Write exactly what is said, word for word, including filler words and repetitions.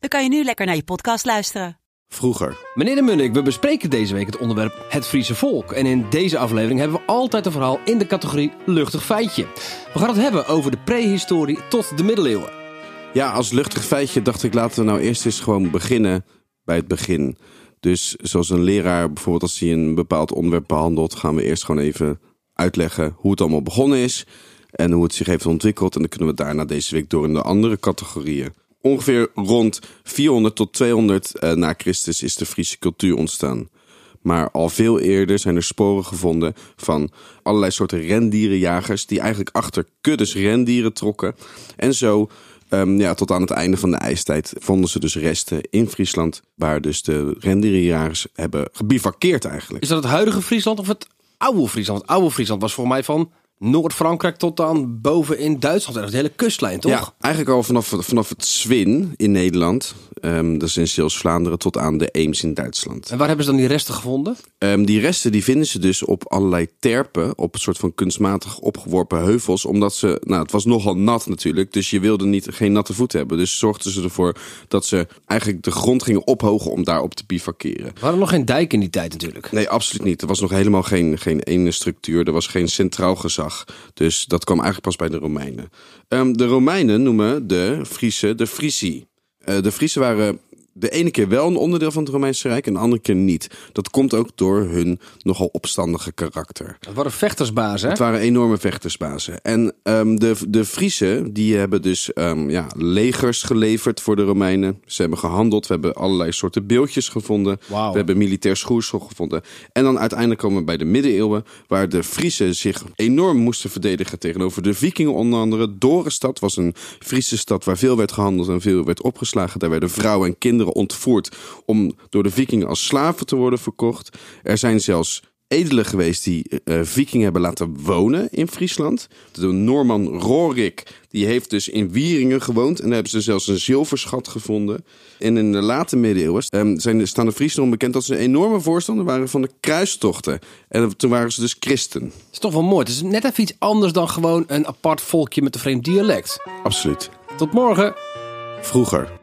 dan kan je nu lekker naar je podcast luisteren. Vroeger. Meneer de Munnik, we bespreken deze week het onderwerp het Friese volk. En in deze aflevering hebben we altijd een verhaal in de categorie luchtig feitje. We gaan het hebben over de prehistorie tot de middeleeuwen. Ja, als luchtig feitje dacht ik, laten we nou eerst eens gewoon beginnen bij het begin. Dus zoals een leraar bijvoorbeeld, als hij een bepaald onderwerp behandelt, gaan we eerst gewoon even uitleggen hoe het allemaal begonnen is en hoe het zich heeft ontwikkeld. En dan kunnen we daarna deze week door in de andere categorieën. Ongeveer rond vierhonderd tot tweehonderd eh, na Christus is de Friese cultuur ontstaan. Maar al veel eerder zijn er sporen gevonden van allerlei soorten rendierenjagers die eigenlijk achter kuddes rendieren trokken. En zo um, ja, tot aan het einde van de ijstijd vonden ze dus resten in Friesland, waar dus de rendierenjagers hebben gebivakkeerd eigenlijk. Is dat het huidige Friesland of het oude Friesland? Het oude Friesland was voor mij van Noord-Frankrijk tot aan boven in Duitsland. Dat is de hele kustlijn, toch? Ja, eigenlijk al vanaf, vanaf het Zwin in Nederland. Um, dat is in Zeeuws-Vlaanderen tot aan de Eems in Duitsland. En waar hebben ze dan die resten gevonden? Um, die resten die vinden ze dus op allerlei terpen. Op een soort van kunstmatig opgeworpen heuvels. Omdat ze, nou, het was nogal nat natuurlijk. Dus je wilde niet, geen natte voeten hebben. Dus zorgden ze ervoor dat ze eigenlijk de grond gingen ophogen om daarop te bivakeren. Er waren nog geen dijk in die tijd natuurlijk. Nee, absoluut niet. Er was nog helemaal geen, geen ene structuur. Er was geen centraal gezag. Dus dat kwam eigenlijk pas bij de Romeinen. Um, de Romeinen noemen de Friese de Frisii. Uh, de Friese waren de ene keer wel een onderdeel van het Romeinse Rijk en de andere keer niet. Dat komt ook door hun nogal opstandige karakter. Het waren vechtersbazen. Het waren enorme vechtersbazen. En um, de, de Friese die hebben dus um, ja, legers geleverd voor de Romeinen. Ze hebben gehandeld. We hebben allerlei soorten beeldjes gevonden. Wow. We hebben militair schoersel gevonden. En dan uiteindelijk komen we bij de middeleeuwen, waar de Friese zich enorm moesten verdedigen tegenover de Vikingen onder andere. Dorenstad was een Friese stad waar veel werd gehandeld en veel werd opgeslagen. Daar werden vrouwen en kinderen ontvoerd om door de Vikingen als slaven te worden verkocht. Er zijn zelfs edelen geweest die uh, Vikingen hebben laten wonen in Friesland. De Norman Rorik, die heeft dus in Wieringen gewoond en daar hebben ze zelfs een zilverschat gevonden. En in de late middeleeuwen um, zijn, staan de Friesen onbekend dat ze een enorme voorstander waren van de kruistochten. En toen waren ze dus christen. Dat is toch wel mooi. Het is net even iets anders dan gewoon een apart volkje met een vreemd dialect. Absoluut. Tot morgen. Vroeger.